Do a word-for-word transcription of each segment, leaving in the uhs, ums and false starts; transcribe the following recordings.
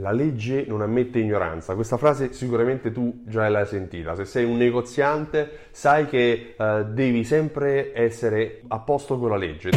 La legge non ammette ignoranza. Questa frase sicuramente tu già l'hai sentita. Se sei un negoziante, sai che eh, devi sempre essere a posto con la legge.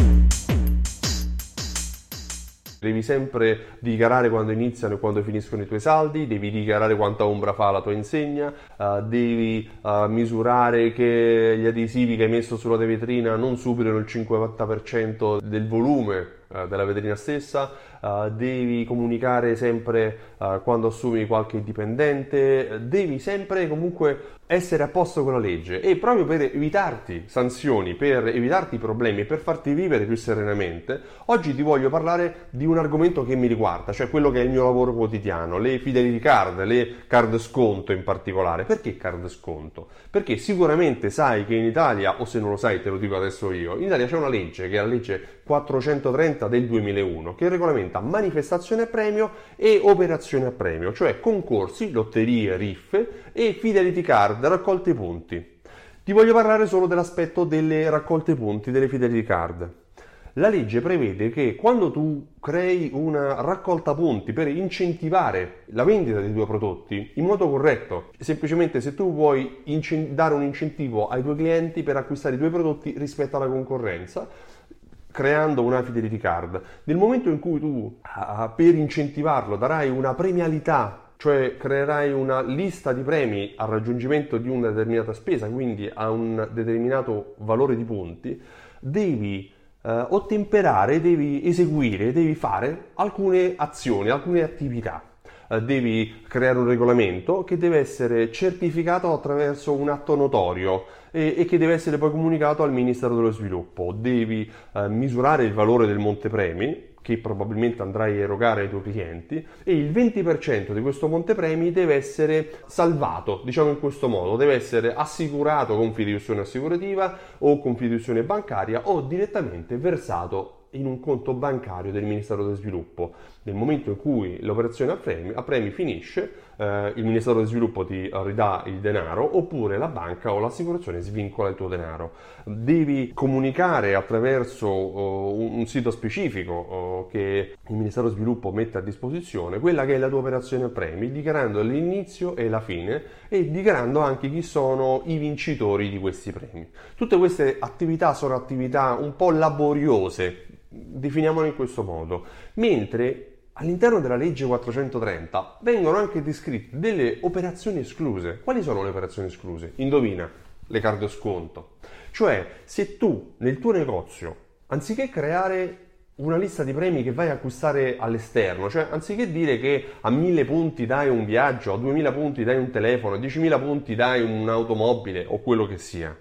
Devi sempre dichiarare quando iniziano e quando finiscono i tuoi saldi, devi dichiarare quanta ombra fa la tua insegna, uh, devi uh, misurare che gli adesivi che hai messo sulla tua vetrina non superino il cinquanta per cento del volume uh, della vetrina stessa, uh, devi comunicare sempre uh, quando assumi qualche dipendente, devi sempre comunque essere a posto con la legge, e proprio per evitarti sanzioni, per evitarti problemi e per farti vivere più serenamente, oggi ti voglio parlare di un argomento che mi riguarda, cioè quello che è il mio lavoro quotidiano, le Fidelity Card, le Card Sconto in particolare. Perché Card Sconto? Perché sicuramente sai che in Italia, o se non lo sai te lo dico adesso io, in Italia c'è una legge che è la legge quattrocentotrenta del duemilauno, che regolamenta manifestazione a premio e operazione a premio, cioè concorsi, lotterie, riffe e Fidelity Card, raccolte punti. Ti voglio parlare solo dell'aspetto delle raccolte punti, delle Fidelity Card. La legge prevede che quando tu crei una raccolta punti per incentivare la vendita dei tuoi prodotti in modo corretto, semplicemente se tu vuoi incent- dare un incentivo ai tuoi clienti per acquistare i tuoi prodotti rispetto alla concorrenza, creando una Fidelity Card, nel momento in cui tu per incentivarlo darai una premialità, cioè creerai una lista di premi al raggiungimento di una determinata spesa, quindi a un determinato valore di punti, devi eh, ottemperare, devi eseguire, devi fare alcune azioni, alcune attività. Eh, devi creare un regolamento che deve essere certificato attraverso un atto notorio e, e che deve essere poi comunicato al Ministero dello Sviluppo. Devi eh, misurare il valore del montepremi, che probabilmente andrai a erogare ai tuoi clienti, e il venti per cento di questo montepremi deve essere salvato, diciamo in questo modo, deve essere assicurato con fideiussione assicurativa o con fideiussione bancaria o direttamente versato in un conto bancario del Ministero dello Sviluppo. Nel momento in cui l'operazione a premi, a premi finisce, eh, il Ministero dello Sviluppo ti ridà il denaro, oppure la banca o l'assicurazione svincola il tuo denaro. Devi comunicare attraverso oh, un, un sito specifico oh, che il Ministero dello Sviluppo mette a disposizione quella che è la tua operazione a premi, dichiarando l'inizio e la fine e dichiarando anche chi sono i vincitori di questi premi. Tutte queste attività sono attività un po' laboriose, definiamolo in questo modo, mentre all'interno della legge quattrocentotrenta vengono anche descritte delle operazioni escluse. Quali sono le operazioni escluse? Indovina, le card sconto. Cioè, se tu nel tuo negozio, anziché creare una lista di premi che vai a acquistare all'esterno, cioè anziché dire che a mille punti dai un viaggio, a duemila punti dai un telefono, a diecimila punti dai un'automobile o quello che sia,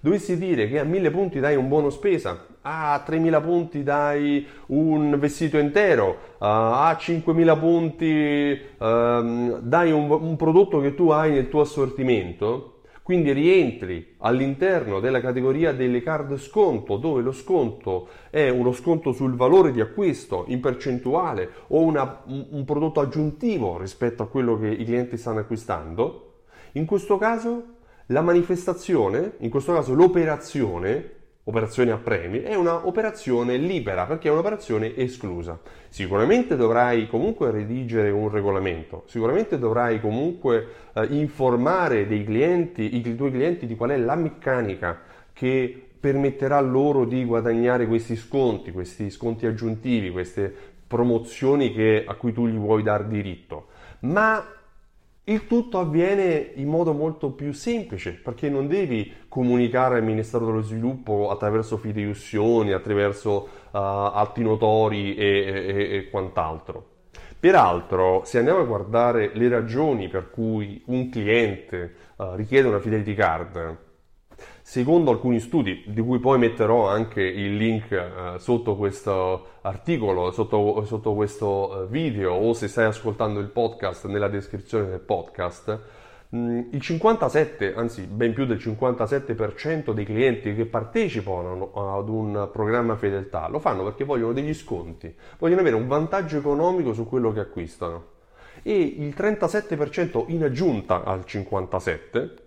dovessi dire che a mille punti dai un buono spesa, a tremila punti dai un vestito intero, a cinquemila punti um, dai un, un prodotto che tu hai nel tuo assortimento, quindi rientri all'interno della categoria delle card sconto, dove lo sconto è uno sconto sul valore di acquisto in percentuale o una, un prodotto aggiuntivo rispetto a quello che i clienti stanno acquistando. In questo caso la manifestazione, in questo caso l'operazione, operazione a premi, è un'operazione libera perché è un'operazione esclusa. Sicuramente dovrai comunque redigere un regolamento, sicuramente dovrai comunque eh, informare dei clienti, i tuoi clienti, di qual è la meccanica che permetterà loro di guadagnare questi sconti, questi sconti aggiuntivi, queste promozioni che, a cui tu gli vuoi dar diritto. Ma il tutto avviene in modo molto più semplice, perché non devi comunicare al Ministero dello Sviluppo attraverso fideiussioni, attraverso uh, atti notori e, e, e quant'altro. Peraltro, se andiamo a guardare le ragioni per cui un cliente uh, richiede una Fidelity Card, secondo alcuni studi, di cui poi metterò anche il link eh, sotto questo articolo, sotto, sotto questo video, o se stai ascoltando il podcast nella descrizione del podcast, mh, il cinquantasette, anzi ben più del cinquantasette per cento dei clienti che partecipano ad un programma fedeltà lo fanno perché vogliono degli sconti, vogliono avere un vantaggio economico su quello che acquistano, e il trentasette per cento in aggiunta al cinquantasette per cento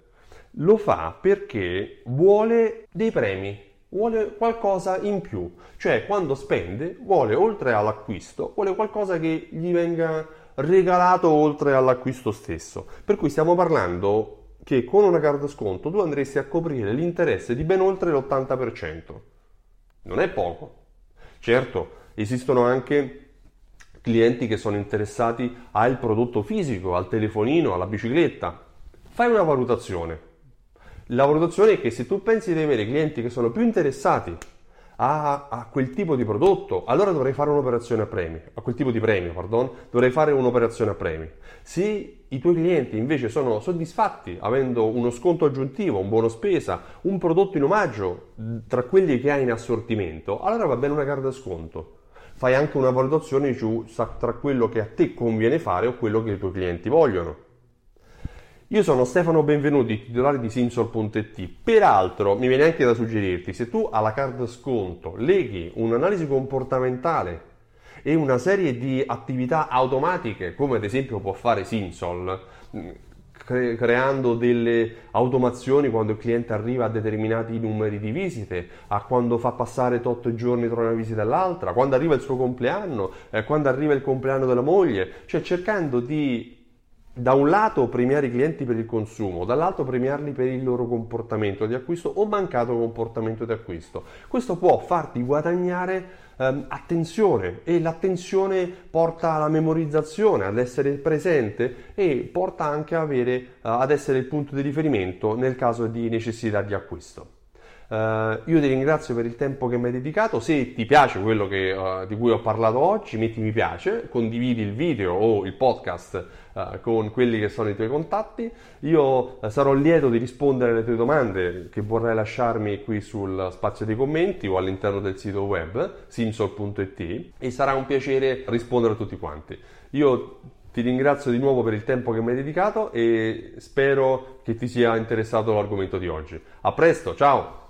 lo fa perché vuole dei premi, vuole qualcosa in più, cioè quando spende vuole, oltre all'acquisto, vuole qualcosa che gli venga regalato oltre all'acquisto stesso. Per cui stiamo parlando che con una carta sconto tu andresti a coprire l'interesse di ben oltre l'ottanta per cento. Non è poco. Certo, esistono anche clienti che sono interessati al prodotto fisico, al telefonino, alla bicicletta. Fai una valutazione. La valutazione è che se tu pensi di avere clienti che sono più interessati a, a quel tipo di prodotto, allora dovrai fare un'operazione a premi, a quel tipo di premio, pardon, dovrai fare un'operazione a premi. Se i tuoi clienti invece sono soddisfatti avendo uno sconto aggiuntivo, un buono spesa, un prodotto in omaggio tra quelli che hai in assortimento, allora va bene una carta sconto. Fai anche una valutazione giù tra quello che a te conviene fare o quello che i tuoi clienti vogliono. Io sono Stefano Benvenuti, titolare di Simsol punto it. Peraltro, mi viene anche da suggerirti, se tu alla carta sconto leghi un'analisi comportamentale e una serie di attività automatiche, come ad esempio può fare Simsol, cre- creando delle automazioni quando il cliente arriva a determinati numeri di visite, a quando fa passare tot giorni tra una visita e l'altra, quando arriva il suo compleanno, eh, quando arriva il compleanno della moglie, cioè cercando di... da un lato premiare i clienti per il consumo, dall'altro premiarli per il loro comportamento di acquisto o mancato comportamento di acquisto. Questo può farti guadagnare ehm, attenzione, e l'attenzione porta alla memorizzazione, ad essere presente, e porta anche a avere, eh, ad essere il punto di riferimento nel caso di necessità di acquisto. Uh, io ti ringrazio per il tempo che mi hai dedicato. Se ti piace quello che, uh, di cui ho parlato oggi, metti mi piace, condividi il video o il podcast uh, con quelli che sono i tuoi contatti. Io uh, sarò lieto di rispondere alle tue domande che vorrai lasciarmi qui sul spazio dei commenti o all'interno del sito web simsol punto it, e sarà un piacere rispondere a tutti quanti. Io ti ringrazio di nuovo per il tempo che mi hai dedicato e spero che ti sia interessato l'argomento di oggi. A presto, ciao!